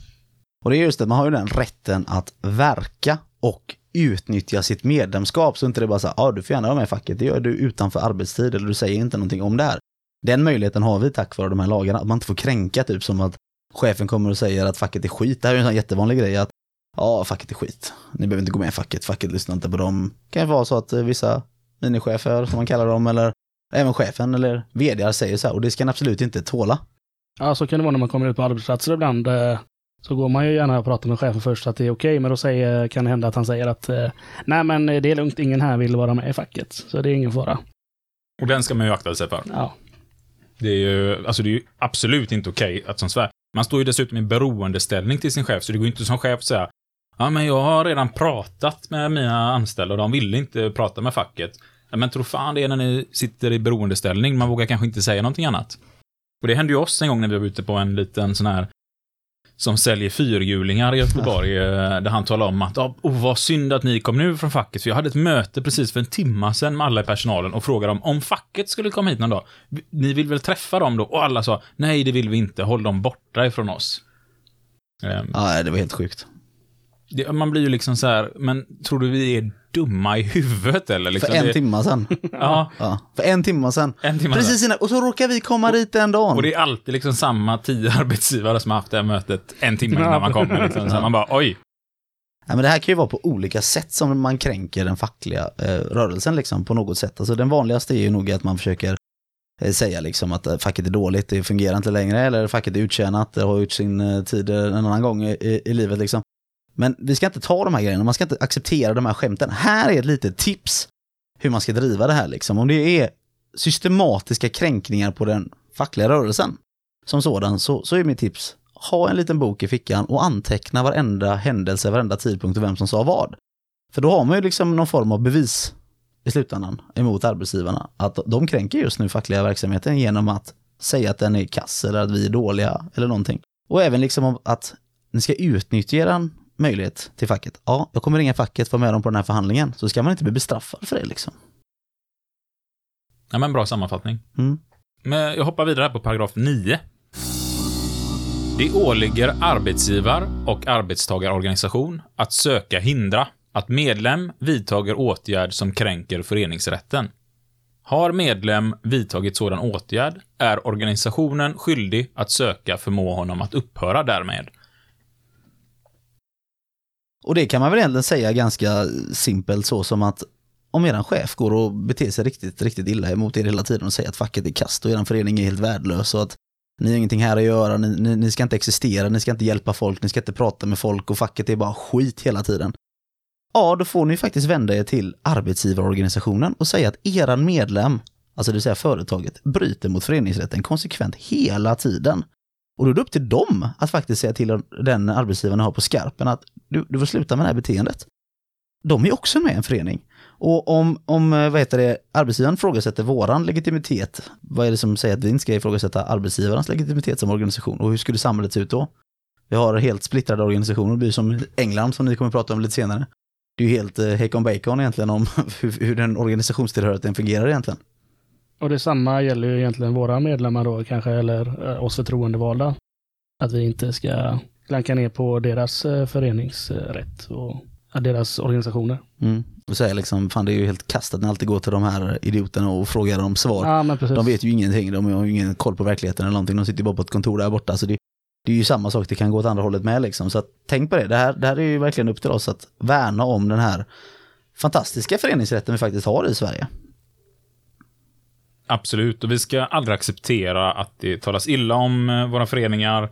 Och det är just det, man har ju den rätten att verka och utnyttja sitt medlemskap, så inte det bara så här, ja du får gärna vara med i facket, det gör du utanför arbetstid eller du säger inte någonting om det här. Den möjligheten har vi tack vare de här lagarna, att man inte får kränka, typ som att chefen kommer och säger att facket är skit. Det här är ju en sån jättevanlig grej att ja, facket är skit. Ni behöver inte gå med i facket, facket lyssnar inte på dem. Det kan ju vara så att vissa minichefer som man kallar dem, eller även chefen eller vdar säger så här, och det ska man absolut inte tåla. Ja, så kan det vara när man kommer ut på arbetsplatser ibland, så går man ju gärna och pratar med chefen först att det är okej, men då kan det hända att han säger att nej men det är lugnt, ingen här vill vara med i facket, så det är ingen fara. Och den ska man ju akta sig för. Ja. Det är ju absolut inte okej att som svär. Man står ju dessutom i beroendeställning till sin chef, så det går inte som chef säga ja men jag har redan pratat med mina anställda och de vill inte prata med facket. Ja, men tror fan det är när ni sitter i beroendeställning, man vågar kanske inte säga någonting annat. Och det hände ju oss en gång när vi var ute på en liten sån här som säljer fyrhjulingar i Göteborg, där han talade om att vad synd att ni kom nu från facket, för jag hade ett möte precis för en timma sedan med alla i personalen och frågade dem om facket skulle komma hit någon dag. Ni vill väl träffa dem då? Och alla sa, nej det vill vi inte, håll dem borta ifrån oss. Nej, det var helt sjukt. Man blir ju liksom så här, men tror du vi är dumma i huvudet eller? Liksom, för en timma sedan. Ja. För en timma sedan. Precis innan, och så råkar vi komma dit en dag. Och det är alltid liksom samma 10 arbetsgivare som har haft det här mötet en timme innan man kommer. Liksom. Så man bara, oj. Ja, men det här kan ju vara på olika sätt som man kränker den fackliga rörelsen liksom, på något sätt. Alltså, den vanligaste är ju nog att man försöker säga liksom, att facket är dåligt, det fungerar inte längre, eller facket är uttjänat, det har gjort sin tid en annan gång i livet liksom. Men vi ska inte ta de här grejerna, man ska inte acceptera de här skämten. Här är ett litet tips hur man ska driva det här liksom. Om det är systematiska kränkningar på den fackliga rörelsen som sådan, så är mitt tips, ha en liten bok i fickan och anteckna varenda händelse, varenda tidpunkt och vem som sa vad. För då har man ju liksom någon form av bevis i slutändan emot arbetsgivarna att de kränker just nu fackliga verksamheten genom att säga att den är kass eller att vi är dåliga eller någonting. Och även liksom att ni ska utnyttja er möjlighet till facket. Ja, jag kommer ringa facket för att vara med dem på den här förhandlingen, så ska man inte bli bestraffad för det liksom. Ja, men bra sammanfattning. Mm. Men jag hoppar vidare här på paragraf 9. Det åligger arbetsgivar- och arbetstagarorganisation att söka hindra att medlem vidtager åtgärd som kränker föreningsrätten. Har medlem vidtagit sådan åtgärd är organisationen skyldig att söka förmå honom att upphöra därmed. Och det kan man väl egentligen säga ganska simpelt, så som att om er chef går och beter sig riktigt, riktigt illa emot er hela tiden och säger att facket är kast och er förening är helt värdelös och att ni har ingenting här att göra, ni ska inte existera, ni ska inte hjälpa folk, ni ska inte prata med folk och facket är bara skit hela tiden. Ja, då får ni faktiskt vända er till arbetsgivarorganisationen och säga att eran medlem, alltså det vill säga företaget, bryter mot föreningsrätten konsekvent hela tiden. Och då är det upp till dem att faktiskt säga till den arbetsgivaren har på skarpen att du får sluta med det här beteendet. De är också med i en förening. Och om arbetsgivaren ifrågasätter våran legitimitet, vad är det som säger att vi inte ska ifrågasätta arbetsgivarens legitimitet som organisation? Och hur skulle samhället se ut då? Vi har helt splittrade organisationer, det blir som England som ni kommer att prata om lite senare. Det är ju helt hejkon bacon egentligen om hur den organisationstillhörigheten fungerar egentligen. Och detsamma gäller ju egentligen våra medlemmar då kanske, eller oss förtroendevalda. Att vi inte ska klanka ner på deras föreningsrätt och deras organisationer. Mm. Och säga liksom, fan det är ju helt kastat när alltid går till de här idioterna och frågar dem svar. Ja, men precis. De vet ju ingenting, de har ju ingen koll på verkligheten eller någonting. De sitter ju bara på ett kontor där borta. Så det är ju samma sak, det kan gå åt andra hållet med liksom. Så att, tänk på det, det här är ju verkligen upp till oss att värna om den här fantastiska föreningsrätten vi faktiskt har i Sverige. Absolut, och vi ska aldrig acceptera att det talas illa om våra föreningar.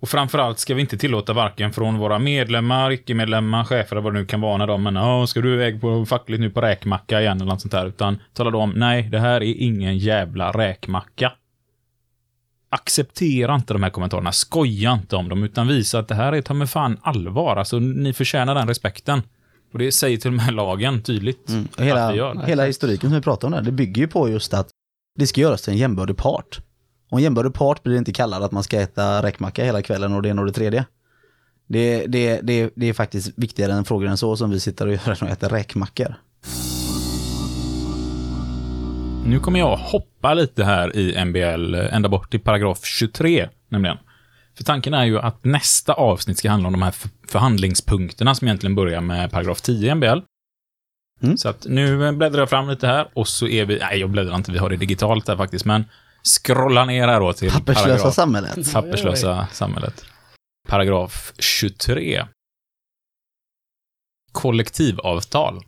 Och framförallt ska vi inte tillåta varken från våra medlemmar, icke-medlemmar, chefer eller vad det nu kan vara när de menar ska du iväg på fackligt nu på räkmacka igen eller något sånt där. Utan talar de om, nej det här är ingen jävla räkmacka. Acceptera inte de här kommentarerna, skoja inte om dem utan visa att det här är ta med fan allvar. Alltså ni förtjänar den respekten. Och det säger till och med lagen tydligt. Mm. Hela historiken som vi pratar om där, det bygger ju på just att det ska göras till en jämbördig part. Och en jämbördig part blir inte kallad att man ska äta räkmacka hela kvällen och det är nog det tredje. Det är faktiskt viktigare än frågan än så som vi sitter och gör och äter räkmackor. Nu kommer jag hoppa lite här i MBL ända bort till paragraf 23 nämligen. För tanken är ju att nästa avsnitt ska handla om de här förhandlingspunkterna som egentligen börjar med paragraf 10 MBL. Mm. Så att nu bläddrar jag fram lite här och så är vi... Nej, jag bläddrar inte, vi har det digitalt här faktiskt, men scrolla ner här då till Papperslösa samhället. Paragraf 23. Kollektivavtal.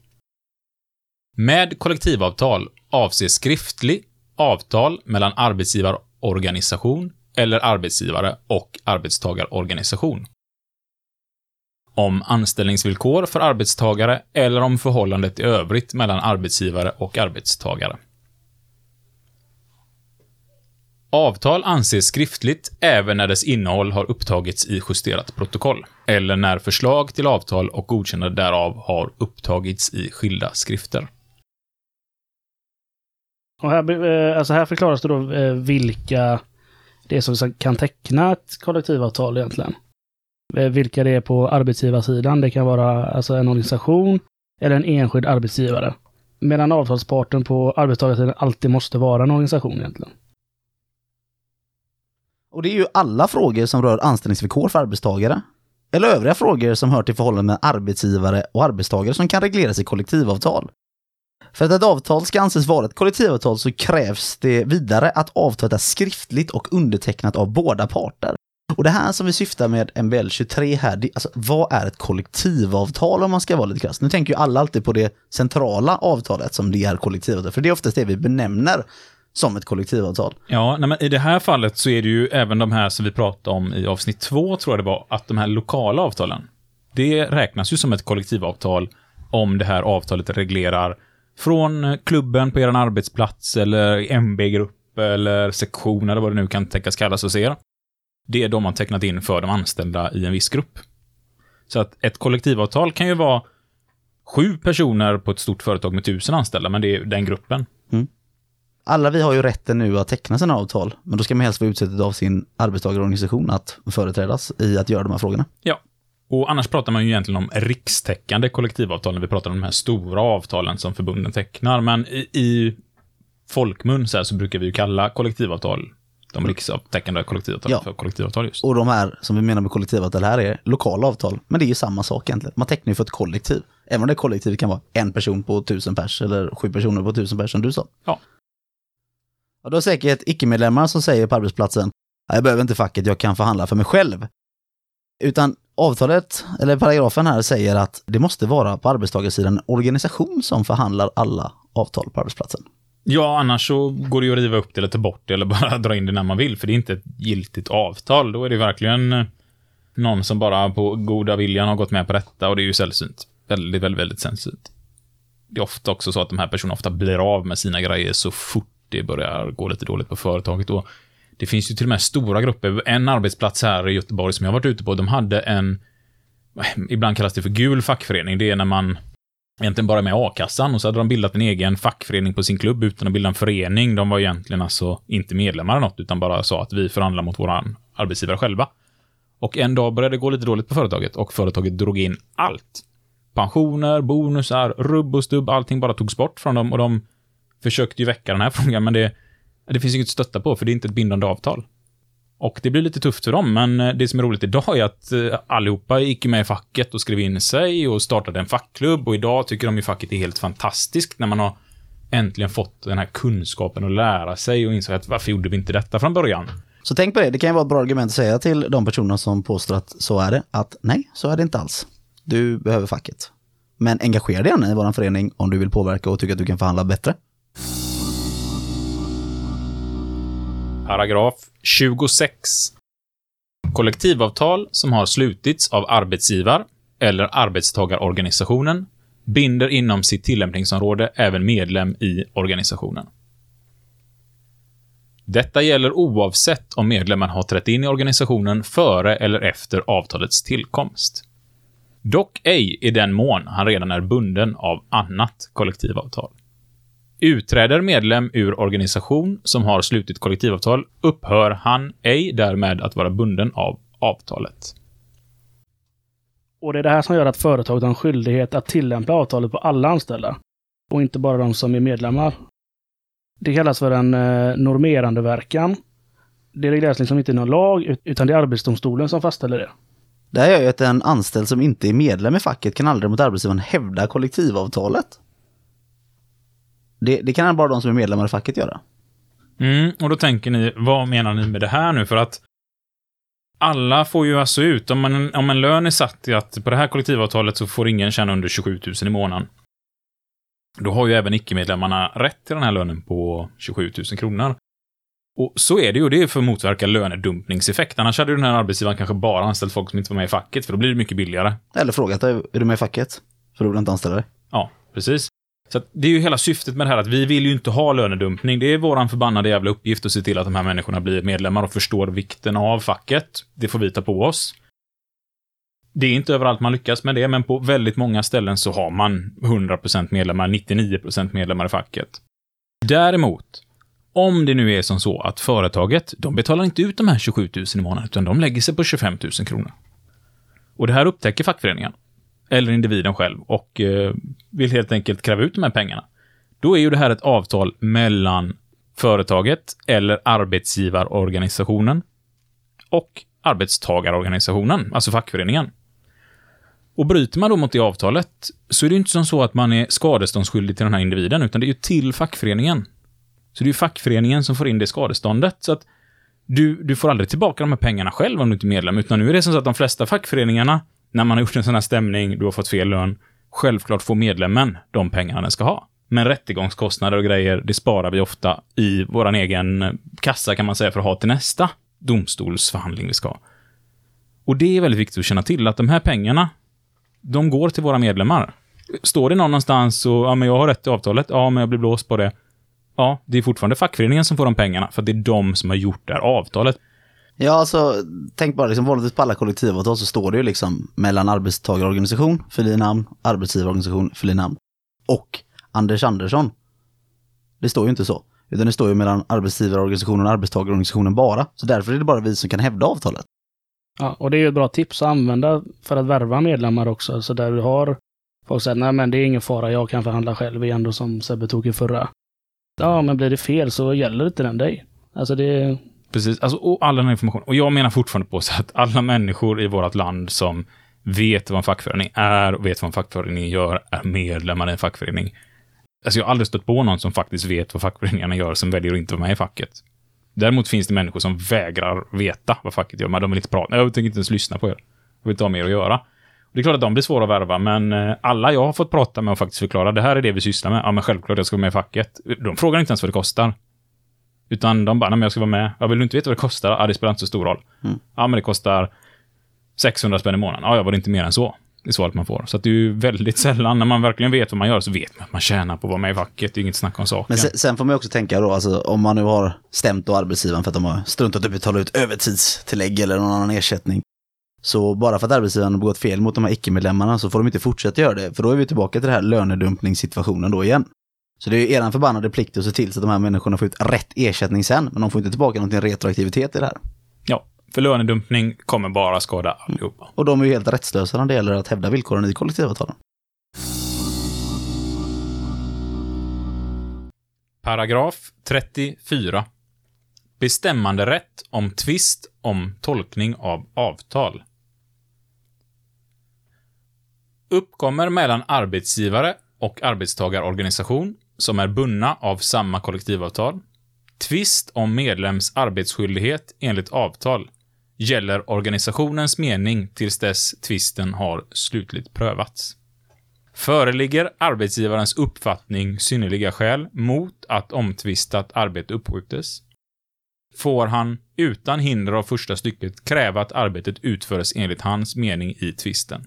Med kollektivavtal avses skriftlig avtal mellan arbetsgivarorganisation eller arbetsgivare och arbetstagarorganisation. Om anställningsvillkor för arbetstagare eller om förhållandet i övrigt mellan arbetsgivare och arbetstagare. Avtal anses skriftligt även när dess innehåll har upptagits i justerat protokoll eller när förslag till avtal och godkännande därav har upptagits i skilda skrifter. Och här förklaras det då vilka det är som kan teckna ett kollektivavtal egentligen. Vilka det är på arbetsgivarsidan. Det kan vara en organisation eller en enskild arbetsgivare. Medan avtalsparten på arbetstagarsidan alltid måste vara en organisation egentligen. Och det är ju alla frågor som rör anställningsvillkor för arbetstagare. Eller övriga frågor som hör till förhållanden med arbetsgivare och arbetstagare som kan regleras i kollektivavtal. För att ett avtal ska anses vara ett kollektivavtal så krävs det vidare att avtalet är skriftligt och undertecknat av båda parter. Och det här som vi syftar med MBL 23 här, vad är ett kollektivavtal om man ska vara lite krass? Nu tänker ju alla alltid på det centrala avtalet som det är kollektivavtal, för det är oftast det vi benämner som ett kollektivavtal. Ja, nej, men i det här fallet så är det ju även de här som vi pratade om i avsnitt 2 tror jag det var, att de här lokala avtalen, det räknas ju som ett kollektivavtal om det här avtalet reglerar från klubben på er arbetsplats eller MB-grupp eller sektion eller vad det nu kan tänkas kallas hos er. Det är de man tecknat in för de anställda i en viss grupp. Så att ett kollektivavtal kan ju vara 7 personer på ett stort företag med 1000 anställda, men det är den gruppen. Mm. Alla vi har ju rätten nu att teckna sina avtal, men då ska man helst vara utsedd av sin arbetstagarorganisation att företrädas i att göra de här frågorna. Ja, och annars pratar man ju egentligen om rikstäckande kollektivavtal när vi pratar om de här stora avtalen som förbunden tecknar, men i folkmun så brukar vi ju kalla kollektivavtal, de rikstäckande kollektivavtal, ja, för kollektivavtal just. Och de här som vi menar med kollektivavtal här är lokala avtal, men det är ju samma sak egentligen. Man tecknar ju för ett kollektiv, även om det kollektivet kan vara en person på 1000 pers eller 7 personer på 1000 pers som du sa. Ja. Och då är säkert icke-medlemmar som säger på arbetsplatsen, jag behöver inte facket, jag kan förhandla för mig själv. Utan avtalet, eller paragrafen här, säger att det måste vara på arbetstagarsidan en organisation som förhandlar alla avtal på arbetsplatsen. Ja, annars så går det ju att riva upp det eller ta bort det eller bara dra in det när man vill, för det är inte ett giltigt avtal. Då är det verkligen någon som bara på goda viljan har gått med på detta, och det är ju sällsynt. Väldigt, väldigt, väldigt sällsynt. Det är ofta också så att de här personerna ofta blir av med sina grejer så fort det börjar gå lite dåligt på företaget. Och det finns ju till och med stora grupper. En arbetsplats här i Göteborg som jag har varit ute på, de hade en, ibland kallas det för gul fackförening. Det är när man egentligen bara är med A-kassan, och så hade de bildat en egen fackförening på sin klubb utan att bilda en förening. De var egentligen alltså inte medlemmar eller något, utan bara sa att vi förhandlar mot våran arbetsgivare själva. Och en dag började det gå lite dåligt på företaget, och företaget drog in allt. Pensioner, bonusar, rubb och stubb, allting bara togs bort från dem, och de försökte ju väcka den här frågan, men det finns inget att stötta på, för det är inte ett bindande avtal. Och det blir lite tufft för dem, men det som är roligt idag är att allihopa gick med i facket och skrev in sig och startade en fackklubb, och idag tycker de ju facket är helt fantastiskt när man har äntligen fått den här kunskapen att lära sig och inser att varför gjorde vi inte detta från början? Så tänk på det, det kan ju vara ett bra argument att säga till de personer som påstår att så är det, att nej, så är det inte alls. Du behöver facket. Men engagera dig gärna i vår förening om du vill påverka och tycker att du kan förhandla bättre. Paragraf 26. Kollektivavtal som har slutits av arbetsgivar- eller arbetstagarorganisationen binder inom sitt tillämpningsområde även medlem i organisationen. Detta gäller oavsett om medlemmen har trätt in i organisationen före eller efter avtalets tillkomst. Dock ej i den mån han redan är bunden av annat kollektivavtal. Utträder medlem ur organisation som har slutit kollektivavtal, upphör han ej därmed att vara bunden av avtalet. Och det är det här som gör att företaget har en skyldighet att tillämpa avtalet på alla anställda, och inte bara de som är medlemmar. Det kallas för en normerande verkan. Det regleras liksom inte i någon lag, utan det är Arbetsdomstolen som fastställer det. Det här gör ju att en anställd som inte är medlem i facket kan aldrig mot arbetsgivaren hävda kollektivavtalet. Det kan bara de som är medlemmar i facket göra. Mm, och då tänker ni, vad menar ni med det här nu? För att alla får ju alltså ut, om en lön är satt i att på det här kollektivavtalet så får ingen tjäna under 27 000 i månaden. Då har ju även icke-medlemmarna rätt till den här lönen på 27 000 kronor. Och så är det ju, det är för att motverka lönedumpningseffekt. Annars hade ju den här arbetsgivaren kanske bara anställt folk som inte var med i facket, för då blir det mycket billigare. Eller frågat dig, är du med i facket? För då vill du inte anställa dig. Ja, precis. Så att det är ju hela syftet med det här, att vi vill ju inte ha lönedumpning. Det är våran förbannade jävla uppgift att se till att de här människorna blir medlemmar och förstår vikten av facket. Det får vi ta på oss. Det är inte överallt man lyckas med det, men på väldigt många ställen så har man 100% medlemmar, 99% medlemmar i facket. Däremot, om det nu är som så att företaget, de betalar inte ut de här 27 000 i månaden, utan de lägger sig på 25 000 kronor. Och det här upptäcker fackföreningen eller individen själv och vill helt enkelt kräva ut de här pengarna. Då är ju det här ett avtal mellan företaget eller arbetsgivarorganisationen och arbetstagarorganisationen, alltså fackföreningen. Och bryter man då mot det avtalet så är det ju inte som så att man är skadeståndsskyldig till den här individen, utan det är ju till fackföreningen. Så det är ju fackföreningen som får in det skadeståndet, så att du får aldrig tillbaka de här pengarna själv om du inte är medlem, utan nu är det som så att de flesta fackföreningarna, när man har gjort en sån här stämning, du har fått fel lön, självklart får medlemmen de pengarna den ska ha. Men rättegångskostnader och grejer, det sparar vi ofta i våran egen kassa kan man säga, för att ha till nästa domstolsförhandling vi ska. Och det är väldigt viktigt att känna till att de här pengarna, de går till våra medlemmar. Står det någonstans och ja, men jag har rätt i avtalet, ja men jag blir blåst på det. Ja, det är fortfarande fackföreningen som får de pengarna, för att det är de som har gjort det här avtalet. Ja, alltså, tänk bara liksom, vanligtvis på alla kollektivavtal så står det ju liksom mellan arbetstagarorganisation, fyll i namn, arbetsgivarorganisation, fyll i namn och Anders Andersson. Det står ju inte så, utan det står ju mellan arbetsgivarorganisationen och arbetstagarorganisationen bara. Så därför är det bara vi som kan hävda avtalet. Ja, och det är ju ett bra tips att använda för att värva medlemmar också. Så där du har folk säger, nej men det är ingen fara, jag kan förhandla själv igen då, som Sebbe tog i förra. Ja, men blir det fel så gäller inte den dig. Alltså det... Precis, alltså, och all den här informationen. Och jag menar fortfarande på så att alla människor i vårt land som vet vad en fackförening är och vet vad en fackförening gör är medlemmar i en fackförening. Alltså jag har aldrig stött på någon som faktiskt vet vad fackföreningarna gör som väljer att inte vara med i facket. Däremot finns det människor som vägrar veta vad facket gör, men de vill inte prata. Jag tänker inte ens lyssna på er. Jag vill inte ha mer att göra. Och det är klart att de blir svåra att värva, men alla jag har fått prata med och faktiskt förklara, det här är det vi sysslar med. Ja, men självklart jag ska vara med i facket. De frågar inte ens vad det kostar. Utan de bara, nej men jag ska vara med. Jag vill inte veta vad det kostar. Ja, det spelar inte så stor roll. Mm. Ja, men det kostar 600 spänn i månaden. Ja, jag var inte mer än så. Det är svaret man får. Så att det är ju väldigt sällan när man verkligen vet vad man gör så vet man att man tjänar på att vara med i facket. Det är inget snack om saken. Men sen får man ju också tänka då, alltså, om man nu har stämt då arbetsgivaren för att de har struntat att betala ut övertidstillägg eller någon annan ersättning. Så bara för att arbetsgivaren har begått fel mot de här icke-medlemmarna så får de inte fortsätta göra det. För då är vi tillbaka till den här lönedumpningssituationen då igen. Så det är ju eran förbannade plikt att se till så att de här människorna får ut rätt ersättning sen. Men de får inte tillbaka någonting retroaktivitet i det här. Ja, för lönedumpning kommer bara skada allihopa. Mm. Och de är ju helt rättslösa när det gäller att hävda villkoren i kollektivavtalen. Paragraf 34. Bestämmanderätt om tvist om tolkning av avtal. Uppkommer mellan arbetsgivare och arbetstagarorganisation som är bundna av samma kollektivavtal. Tvist om medlems arbetsskyldighet enligt avtal gäller organisationens mening tills dess tvisten har slutligt prövats. Föreligger arbetsgivarens uppfattning synnerliga skäl mot att omtvistat arbete uppskjutes, får han utan hinder av första stycket kräva att arbetet utförs enligt hans mening i tvisten.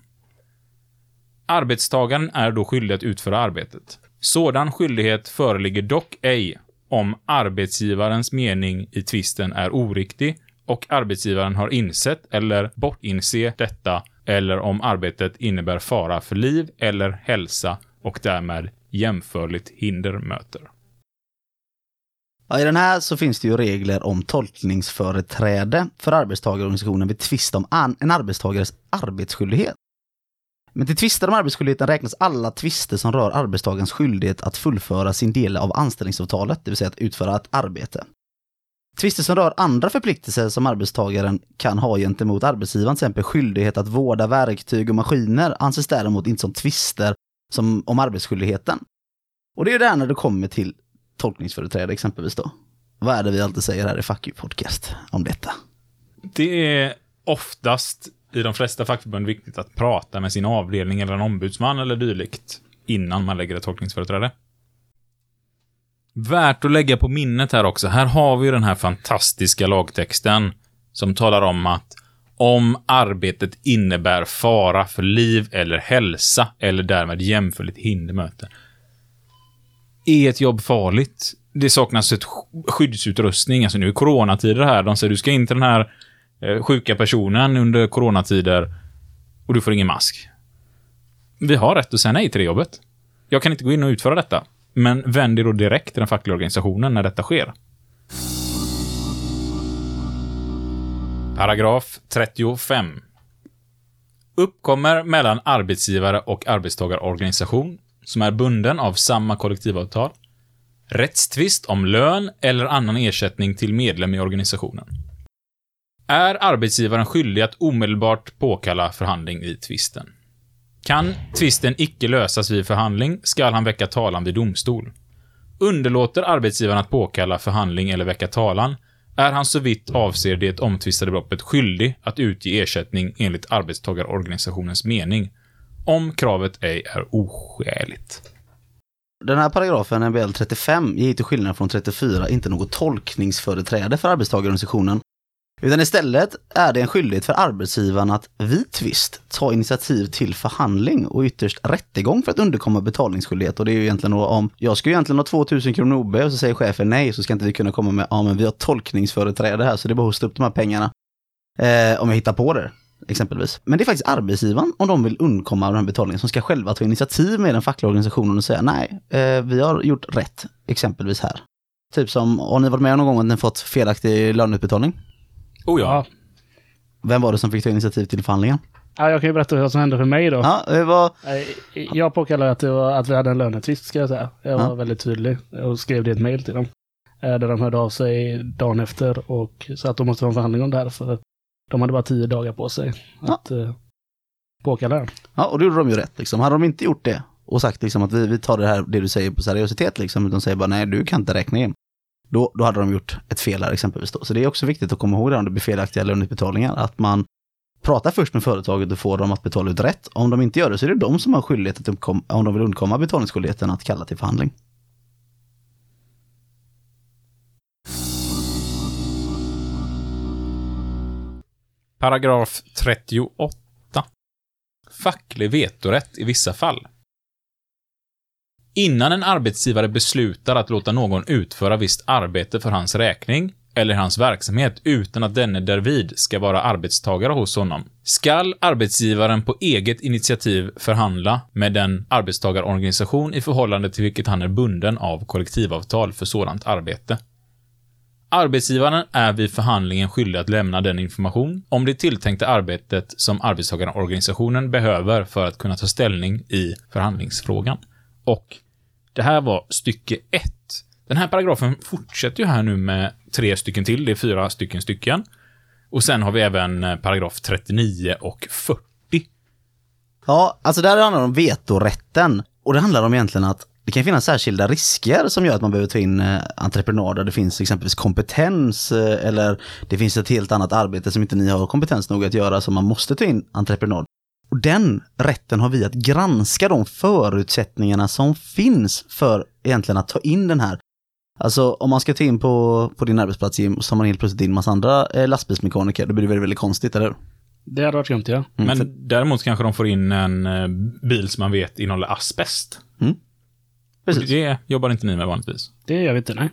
Arbetstagaren är då skyldig att utföra arbetet. Sådan skyldighet föreligger dock ej om arbetsgivarens mening i tvisten är oriktig och arbetsgivaren har insett eller bortinse detta eller om arbetet innebär fara för liv eller hälsa och därmed jämförligt hinder möter. Ja, i den här så finns det ju regler om tolkningsföreträde för arbetstagarorganisationen vid tvist om en arbetstagares arbetsskyldighet. Men till tvister om arbetsskyldigheten räknas alla tvister som rör arbetstagarens skyldighet att fullföra sin del av anställningsavtalet, det vill säga att utföra ett arbete. Tvister som rör andra förpliktelser som arbetstagaren kan ha gentemot arbetsgivaren, till exempel skyldighet att vårda verktyg och maskiner, anses däremot inte som tvister som om arbetsskyldigheten. Och det är ju där när det kommer till tolkningsföreträde exempelvis då. Vad är det vi alltid säger här i Fuck You Podcast om detta? Det är oftast... I de flesta fackförbund är det viktigt att prata med sin avdelning eller en ombudsman eller dylikt innan man lägger ett tolkningsföreträde. Värt att lägga på minnet här också. Här har vi ju den här fantastiska lagtexten som talar om att om arbetet innebär fara för liv eller hälsa eller därmed jämförligt hindermöte. Är ett jobb farligt? Det saknas ett skyddsutrustning. Alltså nu är coronatider här. De säger du ska in till den här sjuka personen under coronatider och du får ingen mask. Vi har rätt att säga nej till det jobbet. Jag kan inte gå in och utföra detta, men vänd er då direkt till den fackliga organisationen när detta sker. Paragraf 35. Uppkommer mellan arbetsgivare och arbetstagarorganisation som är bunden av samma kollektivavtal rättstvist om lön eller annan ersättning till medlem i organisationen. Är arbetsgivaren skyldig att omedelbart påkalla förhandling i tvisten? Kan tvisten icke lösas vid förhandling, skall han väcka talan vid domstol. Underlåter arbetsgivaren att påkalla förhandling eller väcka talan, är han såvitt avser det omtvistade beloppet skyldig att utge ersättning enligt arbetstagarorganisationens mening, om kravet ej är oskäligt. Den här paragrafen, MBL 35, ger till skillnad från 34 inte något tolkningsföreträde för arbetstagarorganisationen. Utan istället är det en skyldighet för arbetsgivaren att vid tvist ta initiativ till förhandling och ytterst rättegång för att underkomma betalningsskyldighet. Och det är ju egentligen om jag skulle egentligen ha 2000 kronor OB och så säger chefen nej, så ska inte vi kunna komma med, ja men vi har tolkningsföreträde här så det är bara att hosta upp de här pengarna. om jag hittar på det exempelvis. Men det är faktiskt arbetsgivaren, om de vill undkomma den här betalningen, som ska själva ta initiativ med den fackliga organisationen och säga nej, vi har gjort rätt exempelvis här. Typ som, har ni varit med någon gång att ni fått felaktig löneutbetalning? Oh ja. Vem var det som fick ta initiativ till förhandlingen? Ja, jag kan ju berätta vad som hände för mig då. Ja, det var... Jag påkallade att vi hade en lönetvist, ska jag säga. Jag var väldigt tydlig och skrev det ett mejl till dem. Där de hörde av sig dagen efter och sa att de måste ha en förhandling om det här för att de hade bara 10 dagar på sig att påkalla den. Ja, och då gjorde de ju rätt. Liksom. Hade de inte gjort det och sagt liksom, att vi tar det här, det du säger på seriositet, liksom, utan säger bara nej, du kan inte räkna in. Då hade de gjort ett fel här exempelvis då. Så det är också viktigt att komma ihåg det om det blir felaktiga löneutbetalningar, att man pratar först med företaget och får dem att betala ut rätt. Om de inte gör det så är det de som har skyldighet att om de vill undkomma betalningsskyldigheten att kalla till förhandling. Paragraf 38. Facklig vetorätt i vissa fall. Innan en arbetsgivare beslutar att låta någon utföra visst arbete för hans räkning eller hans verksamhet utan att denne därvid ska vara arbetstagare hos honom, skall arbetsgivaren på eget initiativ förhandla med den arbetstagarorganisation i förhållande till vilket han är bunden av kollektivavtal för sådant arbete. Arbetsgivaren är vid förhandlingen skyldig att lämna den information om det tilltänkta arbetet som arbetstagarorganisationen behöver för att kunna ta ställning i förhandlingsfrågan. Och det här var stycke 1. Den här paragrafen fortsätter ju här nu med 3 stycken till, det är 4 stycken. Och sen har vi även paragraf 39 och 40. Ja, alltså där handlar det om vetorätten. Och det handlar om egentligen att det kan finnas särskilda risker som gör att man behöver ta in entreprenader. Det finns exempelvis kompetens eller det finns ett helt annat arbete som inte ni har kompetens nog att göra, så man måste ta in entreprenad. Och den rätten har vi att granska de förutsättningarna som finns för egentligen att ta in den här. Alltså om man ska ta in på din arbetsplats och så har man helt plötsligt in massa andra lastbilsmekaniker, då blir det väldigt konstigt, eller hur? Det hade varit skönt, ja. Men däremot kanske de får in en bil som man vet innehåller asbest. Mm. Precis. Det jobbar inte ni med vanligtvis. Det gör vi inte, nej.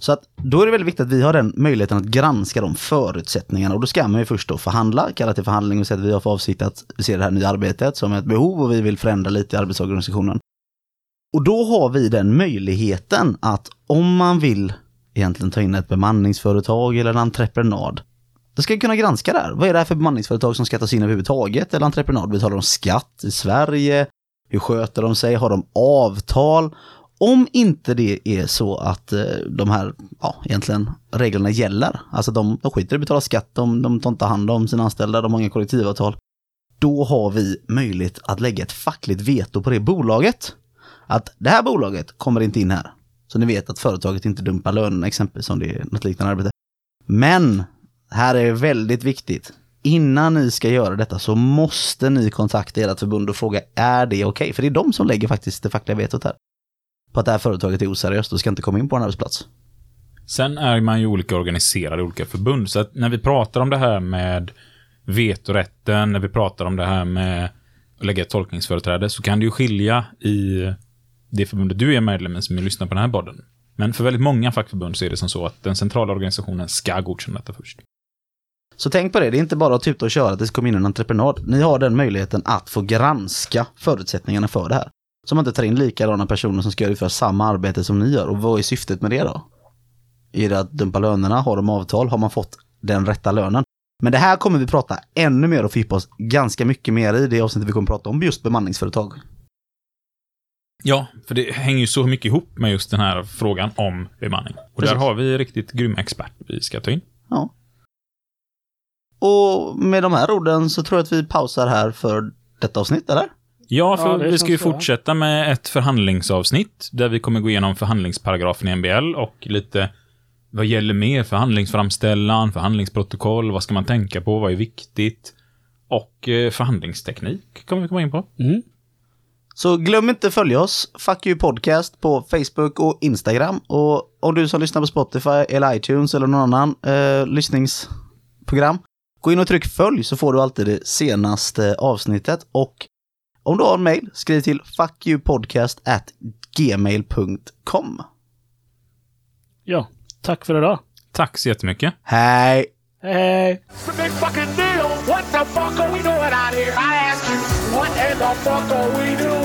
Så att då är det väldigt viktigt att vi har den möjligheten att granska de förutsättningarna, och då ska man ju först då förhandla, kalla till förhandling och säga att vi har för avsikt att se det här nya arbetet som ett behov och vi vill förändra lite i arbetsorganisationen. Och då har vi den möjligheten att om man vill egentligen ta in ett bemanningsföretag eller en entreprenad, då ska vi kunna granska där. Vad är det här för bemanningsföretag som ska tas in överhuvudtaget, eller entreprenad? Betalar de skatt i Sverige? Hur sköter de sig? Har de avtal? Om inte det är så att de här egentligen reglerna gäller, alltså de skiter i att betala skatt, de tar inte hand om sina anställda, de har inga kollektivavtal, då har vi möjlighet att lägga ett fackligt veto på det bolaget. Att det här bolaget kommer inte in här. Så ni vet att företaget inte dumpar lönen exempelvis, som det är något liknande arbete. Men här är det väldigt viktigt. Innan ni ska göra detta så måste ni kontakta ert förbund och fråga, är det okej? För det är de som lägger faktiskt det fackliga vetot här. På att det här företaget är oseriöst och ska inte komma in på en arbetsplats. Sen är man ju olika organiserade, olika förbund. Så att när vi pratar om det här med vetorätten, när vi pratar om det här med att lägga ett tolkningsföreträde, så kan det ju skilja i det förbundet du är medlem i som lyssnar på den här podden. Men för väldigt många fackförbund så är det som så att den centrala organisationen ska godkänna detta först. Så tänk på det, det är inte bara att tuta och köra att det kommer in en entreprenad. Ni har den möjligheten att få granska förutsättningarna för det här. Så man inte tar in likadana personer som ska utföra samma arbete som ni gör. Och vad är syftet med det då? Är det att dumpa lönerna? Har de avtal? Har man fått den rätta lönen? Men det här kommer vi prata ännu mer och fördjupa oss ganska mycket mer i det avsnittet vi kommer prata om just bemanningsföretag. Ja, för det hänger ju så mycket ihop med just den här frågan om bemanning. Och precis. Där har vi riktigt grym expert vi ska ta in. Ja. Och med de här orden så tror jag att vi pausar här för detta avsnitt, eller? Ja, för vi ska ju fortsätta med ett förhandlingsavsnitt där vi kommer gå igenom förhandlingsparagrafen i MBL och lite vad gäller mer förhandlingsframställan, förhandlingsprotokoll, vad ska man tänka på, vad är viktigt, och förhandlingsteknik kommer vi komma in på. Mm. Så glöm inte att följa oss, Fuck You Podcast, på Facebook och Instagram. Och om du som lyssnar på Spotify eller iTunes eller någon annan lyssningsprogram, gå in och tryck följ så får du alltid det senaste avsnittet. Och om du har en mejl, skriv till fuckyoupodcast@gmail.com. Ja, tack för idag. Tack så jättemycket. Hej! Hej, hej. What the fuck are we doing out here? I ask you, what in the fuck are we doing?